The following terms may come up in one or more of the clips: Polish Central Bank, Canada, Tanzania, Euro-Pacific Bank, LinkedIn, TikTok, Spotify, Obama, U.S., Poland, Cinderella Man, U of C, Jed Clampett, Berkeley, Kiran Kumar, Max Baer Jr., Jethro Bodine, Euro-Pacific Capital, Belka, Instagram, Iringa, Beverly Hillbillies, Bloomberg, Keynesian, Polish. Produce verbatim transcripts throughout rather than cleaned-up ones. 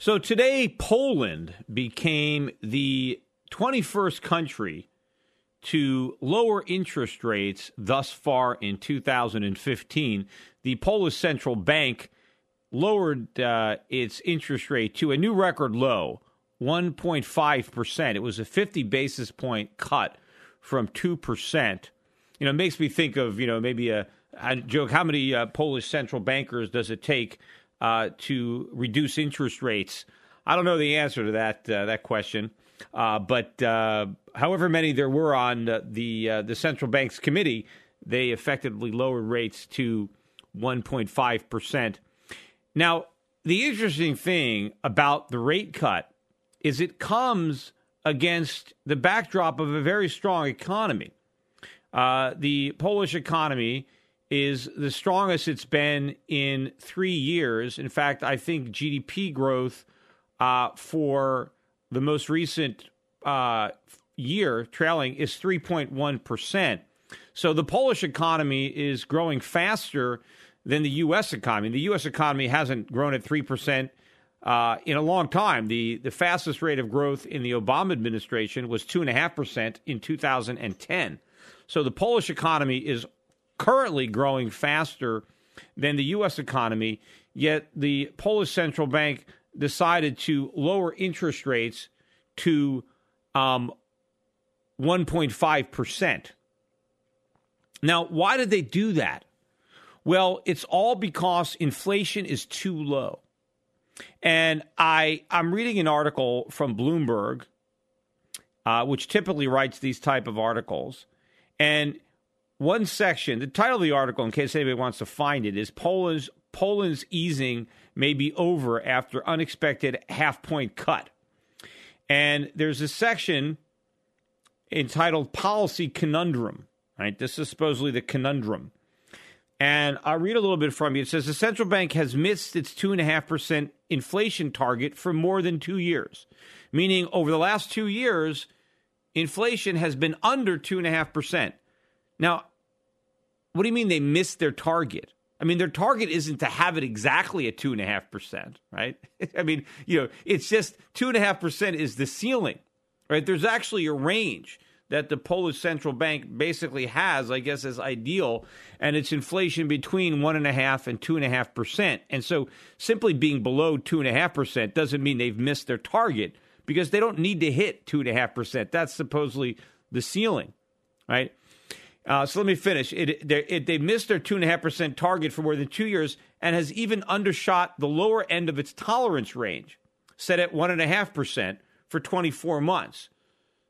So today, Poland became the twenty-first country to lower interest rates thus far in two thousand fifteen. The Polish Central Bank lowered uh, its interest rate to a new record low, one point five percent. It was a fifty basis point cut from two percent. You know, it makes me think of, you know, maybe a, a joke, how many uh, Polish central bankers does it take Uh, to reduce interest rates? I don't know the answer to that uh, that question, uh, but uh, however many there were on uh, the uh, the central bank's committee, they effectively lowered rates to one point five percent. Now, the interesting thing about the rate cut is it comes against the backdrop of a very strong economy. Uh, the Polish economy is the strongest it's been in three years. In fact, I think G D P growth uh, for the most recent uh, year trailing is three point one percent. So the Polish economy is growing faster than the U S economy. The U S economy hasn't grown at three percent uh, in a long time. The, the fastest rate of growth in the Obama administration was two point five percent in two thousand ten. So the Polish economy is currently growing faster than the U S economy, yet the Polish Central Bank decided to lower interest rates to um, one point five percent. Now, why did they do that? Well, it's all because inflation is too low. And I, I'm reading an article from Bloomberg, uh, which typically writes these type of articles, and one section, the title of the article, in case anybody wants to find it, is Poland's, Poland's easing may be over after unexpected half-point cut. And there's a section entitled Policy Conundrum, right? This is supposedly the conundrum. And I'll read a little bit from you. It says, the central bank has missed its two point five percent inflation target for more than two years, meaning over the last two years, inflation has been under two point five percent. Now, what do you mean they missed their target? I mean, their target isn't to have it exactly at two point five percent, right? I mean, you know, it's just two point five percent is the ceiling, right? There's actually a range that the Polish Central Bank basically has, I guess, as ideal, and it's inflation between one point five percent and two point five percent. And so simply being below two point five percent doesn't mean they've missed their target because they don't need to hit two point five percent. That's supposedly the ceiling, right? Uh, so let me finish. It, they, it, they missed their two point five percent target for more than two years and has even undershot the lower end of its tolerance range, set at one point five percent for twenty-four months.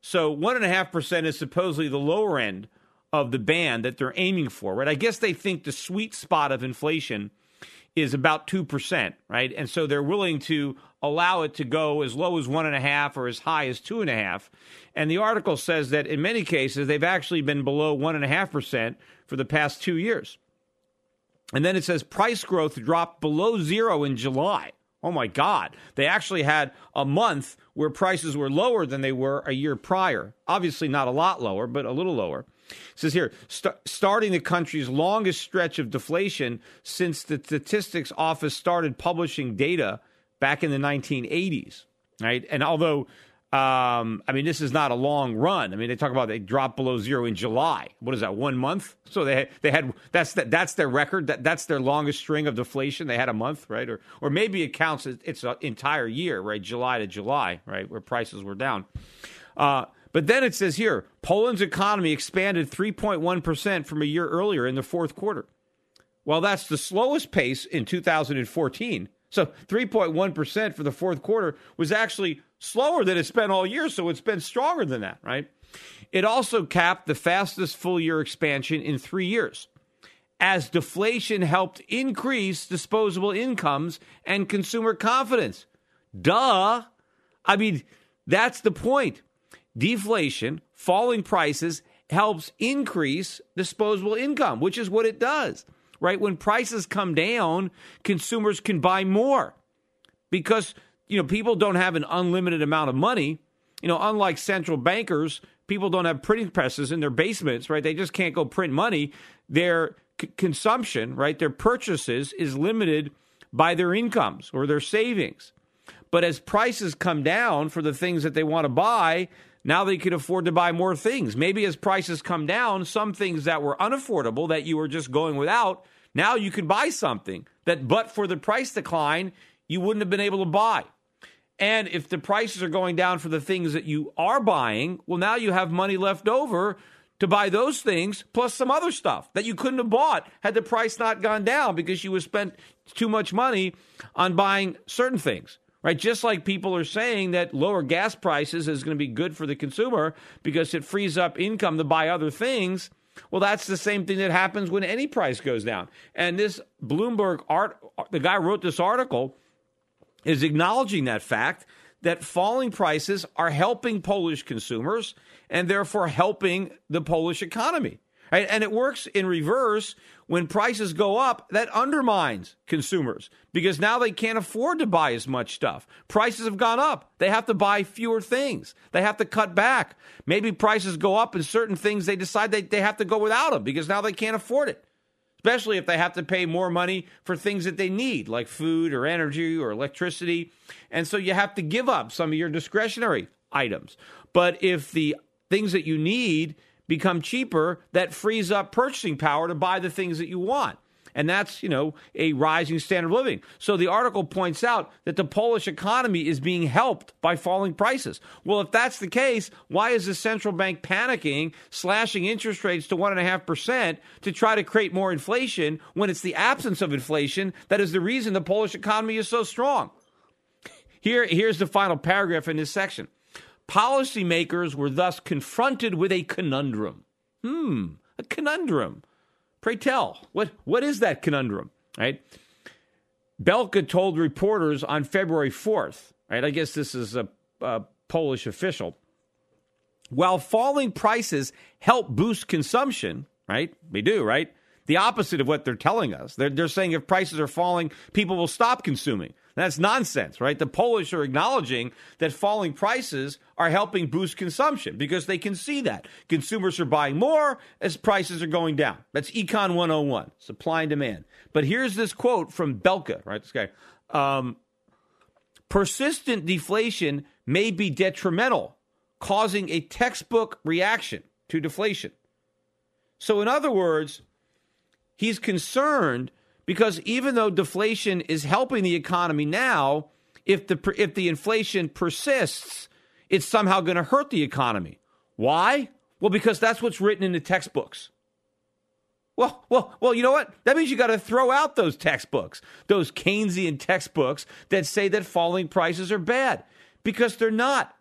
So one point five percent is supposedly the lower end of the band that they're aiming for, right? I guess they think the sweet spot of inflation is about two percent, right? And so they're willing to allow it to go as low as one and a half or as high as two and a half. And the article says that in many cases, they've actually been below one and a half percent for the past two years. And then it says price growth dropped below zero in July. Oh, my God. They actually had a month where prices were lower than they were a year prior. Obviously not a lot lower, but a little lower. It says here, st- starting the country's longest stretch of deflation since the Statistics Office started publishing data back in the nineteen eighties, right? And although, um, I mean, this is not a long run. I mean, they talk about they dropped below zero in July. What is that, one month? So they they had, that's the, that's their record. That That's their longest string of deflation. They had a month, right? Or or maybe it counts as it's an entire year, right? July to July, right? Where prices were down. Uh, but then it says here, Poland's economy expanded three point one percent from a year earlier in the fourth quarter. Well, that's the slowest pace in two thousand fourteen. So three point one percent for the fourth quarter was actually slower than it's been all year, so it's been stronger than that, right? It also capped the fastest full-year expansion in three years, as deflation helped increase disposable incomes and consumer confidence. Duh! I mean, that's the point. Deflation, falling prices, helps increase disposable income, which is what it does. Right? When prices come down, consumers can buy more because, you know, people don't have an unlimited amount of money. You know, unlike central bankers, people don't have printing presses in their basements, right? They just can't go print money. Their c- consumption, right, their purchases is limited by their incomes or their savings. But as prices come down for the things that they want to buy, now they could afford to buy more things. Maybe as prices come down, some things that were unaffordable that you were just going without, now you can buy something that but for the price decline, you wouldn't have been able to buy. And if the prices are going down for the things that you are buying, well, now you have money left over to buy those things plus some other stuff that you couldn't have bought had the price not gone down because you would have spent too much money on buying certain things. Right, just like people are saying that lower gas prices is going to be good for the consumer because it frees up income to buy other things. Well, that's the same thing that happens when any price goes down. And this Bloomberg art, the guy who wrote this article, is acknowledging that fact that falling prices are helping Polish consumers and therefore helping the Polish economy. Right? And it works in reverse. When prices go up, that undermines consumers because now they can't afford to buy as much stuff. Prices have gone up. They have to buy fewer things. They have to cut back. Maybe prices go up and certain things they decide they, they have to go without them because now they can't afford it, especially if they have to pay more money for things that they need like food or energy or electricity. And so you have to give up some of your discretionary items. But if the things that you need become cheaper, that frees up purchasing power to buy the things that you want. And that's, you know, a rising standard of living. So the article points out that the Polish economy is being helped by falling prices. Well, if that's the case, why is the central bank panicking, slashing interest rates to one and a half percent to try to create more inflation when it's the absence of inflation that is the reason the Polish economy is so strong? Here, here's the final paragraph in this section. Policymakers were thus confronted with a conundrum. Hmm, a conundrum. Pray tell, what, what is that conundrum, right? Belka told reporters on February fourth, right, I guess this is a, a Polish official, while falling prices help boost consumption, right, they do, right? The opposite of what they're telling us. They're, they're saying if prices are falling, people will stop consuming. That's nonsense, right? The Polish are acknowledging that falling prices are helping boost consumption because they can see that. Consumers are buying more as prices are going down. That's Econ one oh one, supply and demand. But here's this quote from Belka, right? This guy. Um, Persistent deflation may be detrimental, causing a textbook reaction to deflation. So in other words, he's concerned because even though deflation is helping the economy now, if the if the inflation persists, it's somehow going to hurt the economy. Why? Well, because that's what's written in the textbooks. Well, well, well, you know what? That means you got to throw out those textbooks, those Keynesian textbooks that say that falling prices are bad, because they're not.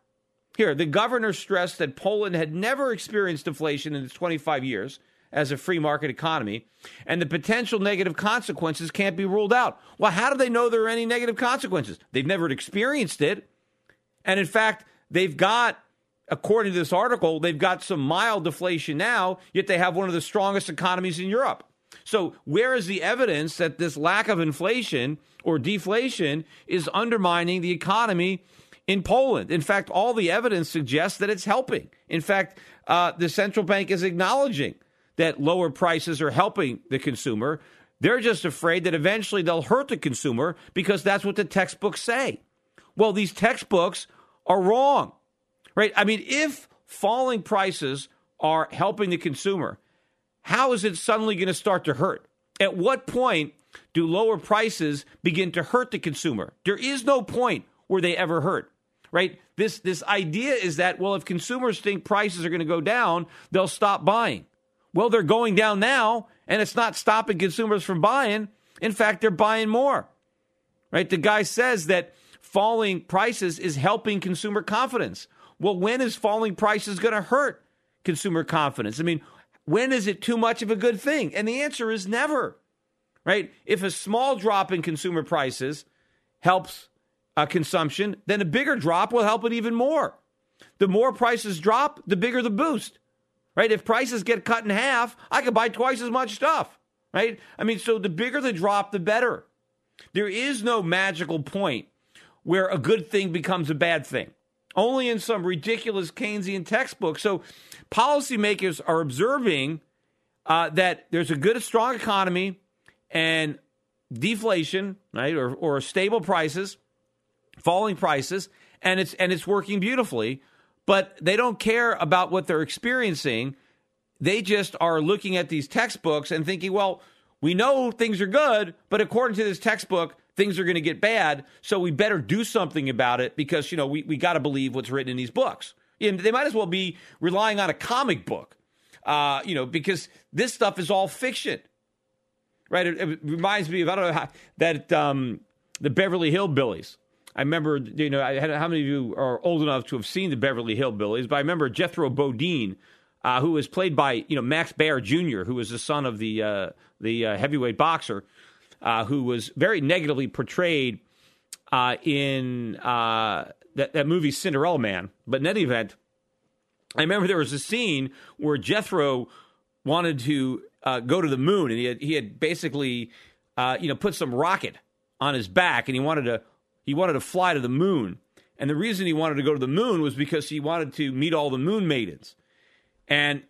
Here, the governor stressed that Poland had never experienced deflation in its twenty-five years. as a free market economy, and the potential negative consequences can't be ruled out. Well, how do they know there are any negative consequences? They've never experienced it. And in fact, they've got, according to this article, they've got some mild deflation now, yet they have one of the strongest economies in Europe. So where is the evidence that this lack of inflation or deflation is undermining the economy in Poland? In fact, all the evidence suggests that it's helping. In fact, uh, the central bank is acknowledging that lower prices are helping the consumer. They're just afraid that eventually they'll hurt the consumer because that's what the textbooks say. Well, these textbooks are wrong, right? I mean, if falling prices are helping the consumer, how is it suddenly going to start to hurt? At what point do lower prices begin to hurt the consumer? There is no point where they ever hurt, right? This this idea is that, well, if consumers think prices are going to go down, they'll stop buying. Well, they're going down now, and it's not stopping consumers from buying. In fact, they're buying more, right? The guy says that falling prices is helping consumer confidence. Well, when is falling prices going to hurt consumer confidence? I mean, when is it too much of a good thing? And the answer is never, right? If a small drop in consumer prices helps uh, consumption, then a bigger drop will help it even more. The more prices drop, the bigger the boost, right? If prices get cut in half, I could buy twice as much stuff, right? I mean, so the bigger the drop, the better. There is no magical point where a good thing becomes a bad thing. Only in some ridiculous Keynesian textbook. So policymakers are observing uh, that there's a good, strong economy and deflation, right, or, or stable prices, falling prices, and it's and it's working beautifully. But they don't care about what they're experiencing. They just are looking at these textbooks and thinking, well, we know things are good, but according to this textbook, things are going to get bad, so we better do something about it because, you know, we, we got to believe what's written in these books. And they might as well be relying on a comic book, uh, you know, because this stuff is all fiction, right? It, it reminds me of, I don't know, how, that um, the Beverly Hillbillies. I remember, you know, I had, how many of you are old enough to have seen the Beverly Hillbillies? But I remember Jethro Bodine, uh, who was played by, you know, Max Baer Junior, who was the son of the, uh, the uh, heavyweight boxer, Uh, who was very negatively portrayed uh, in uh, that, that movie Cinderella Man. But in any event, I remember there was a scene where Jethro wanted to uh, go to the moon, and he had, he had basically, uh, you know, put some rocket on his back, and he wanted to he wanted to fly to the moon. And the reason he wanted to go to the moon was because he wanted to meet all the moon maidens. And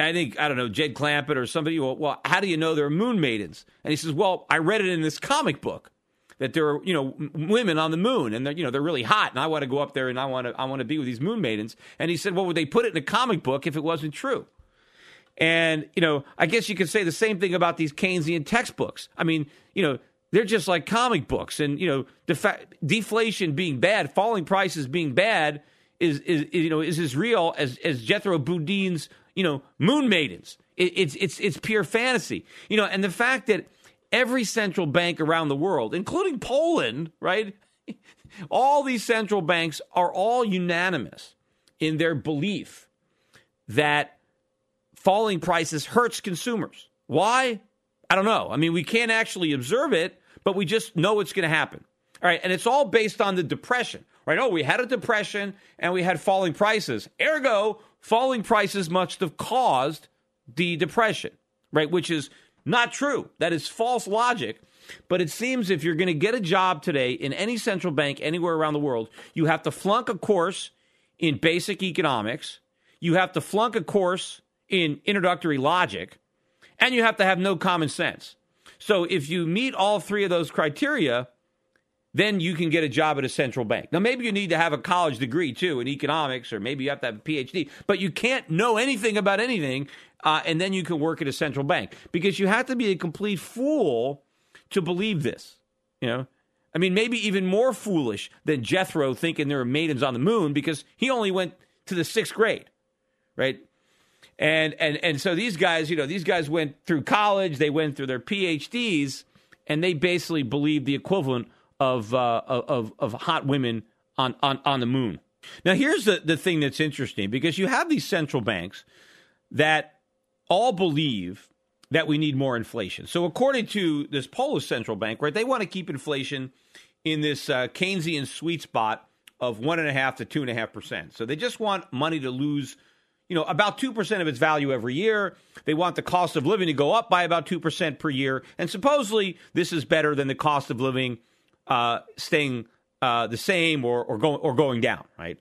I think, I don't know, Jed Clampett or somebody, well, well, how do you know there are moon maidens? And he says, well, I read it in this comic book that there are, you know, m- women on the moon and they're, you know, they're really hot and I want to go up there and I want to I want to be with these moon maidens. And he said, well, would they put it in a comic book if it wasn't true? And, you know, I guess you could say the same thing about these Keynesian textbooks. I mean, you know, they're just like comic books and, you know, defa- deflation being bad, falling prices being bad is, is, is you know, is as real as, as Jethro Bodine's, you know, moon maidens. It, it's it's it's pure fantasy. You know, and the fact that every central bank around the world, including Poland, right, all these central banks are all unanimous in their belief that falling prices hurts consumers. Why? I don't know. I mean, we can't actually observe it, but we just know it's going to happen. All right, and it's all based on the depression, right? Oh, we had a depression and we had falling prices. Ergo, falling prices must have caused the depression, right? Which is not true. That is false logic. But it seems if you're going to get a job today in any central bank anywhere around the world, you have to flunk a course in basic economics. You have to flunk a course in introductory logic. And you have to have no common sense. So if you meet all three of those criteria, then you can get a job at a central bank. Now, maybe you need to have a college degree, too, in economics, or maybe you have to have a P H D, but you can't know anything about anything, uh, and then you can work at a central bank because you have to be a complete fool to believe this. You know, I mean, maybe even more foolish than Jethro thinking there are maidens on the moon because he only went to the sixth grade, right? And and and so these guys, you know, these guys went through college, they went through their P H Ds, and they basically believed the equivalent Of, uh, of of hot women on, on, on the moon. Now, here's the, the thing that's interesting, because you have these central banks that all believe that we need more inflation. So according to this Polish Central Bank, right, they want to keep inflation in this uh, Keynesian sweet spot of one and a half to two and a half percent. So they just want money to lose, you know, about two percent of its value every year. They want the cost of living to go up by about two percent per year. And supposedly this is better than the cost of living uh, staying uh, the same or or going or going down, right?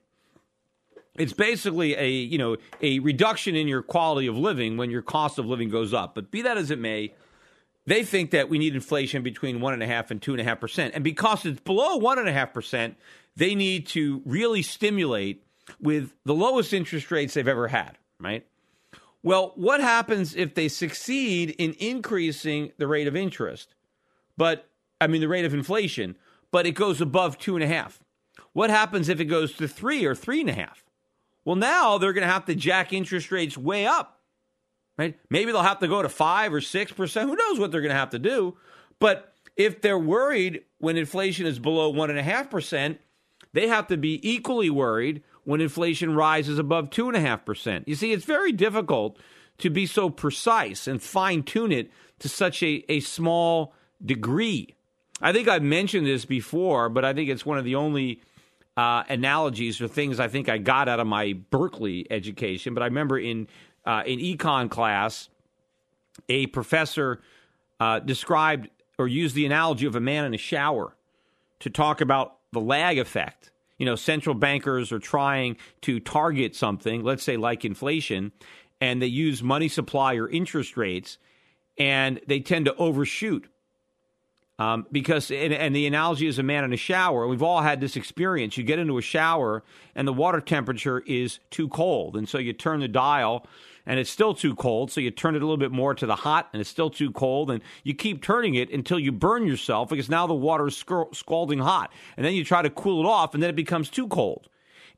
It's basically a, you know, a reduction in your quality of living when your cost of living goes up. But be that as it may, they think that we need inflation between one and a half and two and a half percent. And because it's below one and a half percent, they need to really stimulate with the lowest interest rates they've ever had, right? Well, what happens if they succeed in increasing the rate of interest? But I mean, the rate of inflation, but it goes above two and a half. What happens if it goes to three or three and a half? Well, now they're going to have to jack interest rates way up, right? Maybe they'll have to go to five or six percent. Who knows what they're going to have to do? But if they're worried when inflation is below one and a half percent, they have to be equally worried when inflation rises above two and a half percent. You see, it's very difficult to be so precise and fine tune it to such a, a small degree. I think I've mentioned this before, but I think it's one of the only Uh, analogies or things I think I got out of my Berkeley education. But I remember in uh, in econ class, a professor uh, described or used the analogy of a man in a shower to talk about the lag effect. You know, central bankers are trying to target something, let's say like inflation, and they use money supply or interest rates, and they tend to overshoot. Um, because, and, and the analogy is a man in a shower. We've all had this experience. You get into a shower and the water temperature is too cold. And so you turn the dial and it's still too cold. So you turn it a little bit more to the hot and it's still too cold. And you keep turning it until you burn yourself because now the water is sc- scalding hot. And then you try to cool it off and then it becomes too cold.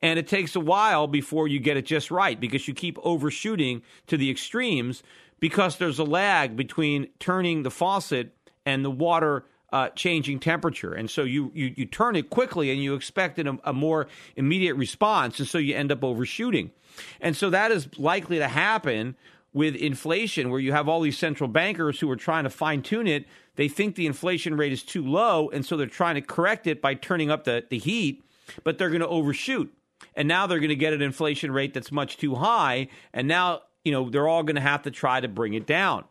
And it takes a while before you get it just right because you keep overshooting to the extremes because there's a lag between turning the faucet and the water uh, changing temperature. And so you, you you turn it quickly and you expect a, a more immediate response. And so you end up overshooting. And so that is likely to happen with inflation, where you have all these central bankers who are trying to fine tune it. They think the inflation rate is too low. And so they're trying to correct it by turning up the, the heat, but they're going to overshoot. And now they're going to get an inflation rate that's much too high. And now, you know, they're all going to have to try to bring it down.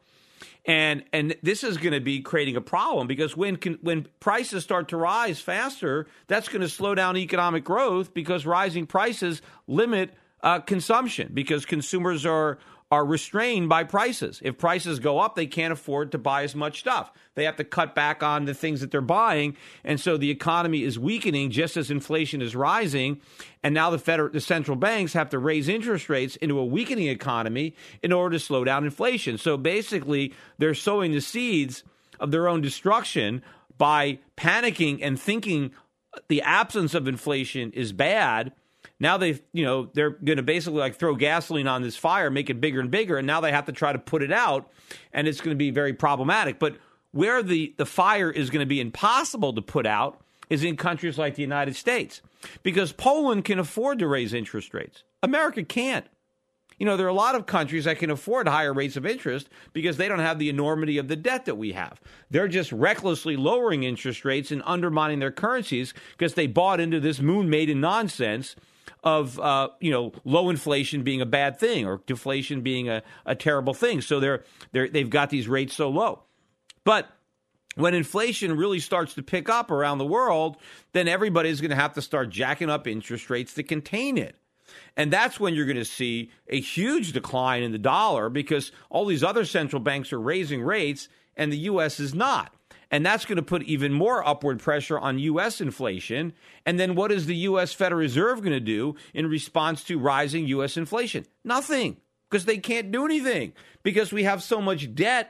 And and this is going to be creating a problem because when can, when prices start to rise faster, that's going to slow down economic growth because rising prices limit uh, consumption because consumers are are restrained by prices. If prices go up, they can't afford to buy as much stuff. They have to cut back on the things that they're buying. And so the economy is weakening just as inflation is rising. And now the federal, the central banks have to raise interest rates into a weakening economy in order to slow down inflation. So basically, they're sowing the seeds of their own destruction by panicking and thinking the absence of inflation is bad. Now they, you know, they're going to basically like throw gasoline on this fire, make it bigger and bigger, and now they have to try to put it out, and it's going to be very problematic. But where the, the fire is going to be impossible to put out is in countries like the United States, because Poland can afford to raise interest rates. America can't. You know, there are a lot of countries that can afford higher rates of interest because they don't have the enormity of the debt that we have. They're just recklessly lowering interest rates and undermining their currencies because they bought into this moon maiden nonsense of, uh, you know, low inflation being a bad thing or deflation being a, a terrible thing. So they're, they're, they've got these rates so low. But when inflation really starts to pick up around the world, then everybody's going to have to start jacking up interest rates to contain it. And that's when you're going to see a huge decline in the dollar because all these other central banks are raising rates and the U S is not. And that's going to put even more upward pressure on U S inflation. And then what is the U S Federal Reserve going to do in response to rising U S inflation? Nothing, because they can't do anything, because we have so much debt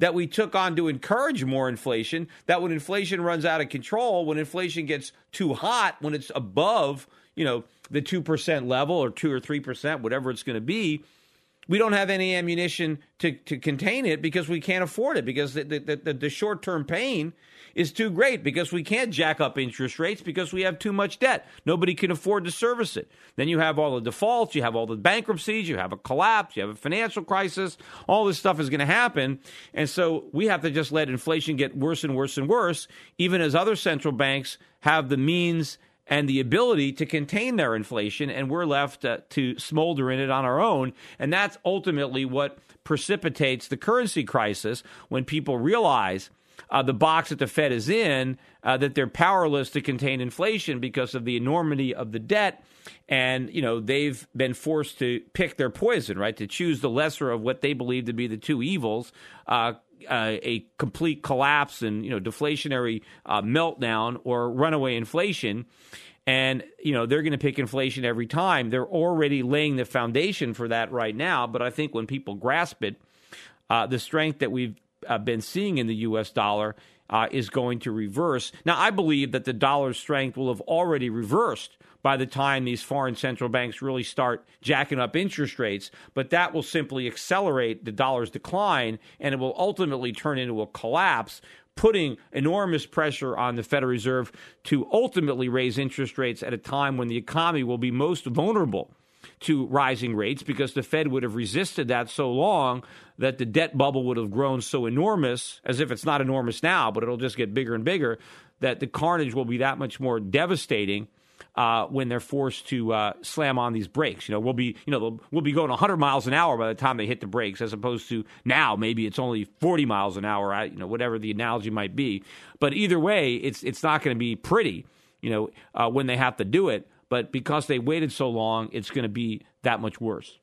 that we took on to encourage more inflation, that when inflation runs out of control, when inflation gets too hot, when it's above, you know, the two percent level or two or three percent, whatever it's going to be, we don't have any ammunition to, to contain it because we can't afford it, because the, the, the, the short-term pain is too great, because we can't jack up interest rates because we have too much debt. Nobody can afford to service it. Then you have all the defaults, you have all the bankruptcies, you have a collapse, you have a financial crisis. All this stuff is going to happen. And so we have to just let inflation get worse and worse and worse, even as other central banks have the means and the ability to contain their inflation, and we're left uh, to smolder in it on our own. And that's ultimately what precipitates the currency crisis, when people realize uh, the box that the Fed is in, uh, that they're powerless to contain inflation because of the enormity of the debt. And, you know, they've been forced to pick their poison, right, to choose the lesser of what they believe to be the two evils, uh, Uh, a complete collapse and, you know, deflationary uh, meltdown or runaway inflation. And, you know, they're going to pick inflation every time. They're already laying the foundation for that right now. But I think when people grasp it, uh, the strength that we've uh, been seeing in the U S dollar uh, is going to reverse. Now, I believe that the dollar's strength will have already reversed by the time these foreign central banks really start jacking up interest rates, but that will simply accelerate the dollar's decline, and it will ultimately turn into a collapse, putting enormous pressure on the Federal Reserve to ultimately raise interest rates at a time when the economy will be most vulnerable to rising rates, because the Fed would have resisted that so long that the debt bubble would have grown so enormous, as if it's not enormous now, but it'll just get bigger and bigger, that the carnage will be that much more devastating Uh, when they're forced to uh, slam on these brakes. You know, we'll be, you know, we'll be going one hundred miles an hour by the time they hit the brakes, as opposed to now, maybe it's only forty miles an hour, I, you know, whatever the analogy might be. But either way, it's it's not going to be pretty, you know, uh, when they have to do it. But because they waited so long, it's going to be that much worse.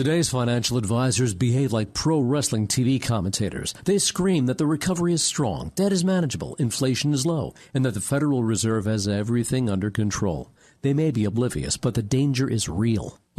Today's financial advisors behave like pro wrestling T V commentators. They scream that the recovery is strong, debt is manageable, inflation is low, and that the Federal Reserve has everything under control. They may be oblivious, but the danger is real.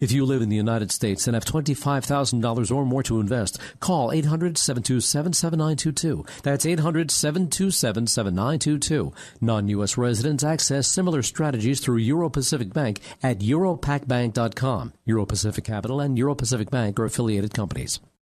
If you live in the United States and have twenty-five thousand dollars or more to invest, call eight hundred, seven two seven, seven nine two two. That's eight hundred, seven two seven, seven nine two two. Non-U S residents access similar strategies through Euro-Pacific Bank at euro pac bank dot com. Euro-Pacific Capital and Euro-Pacific Bank are affiliated companies.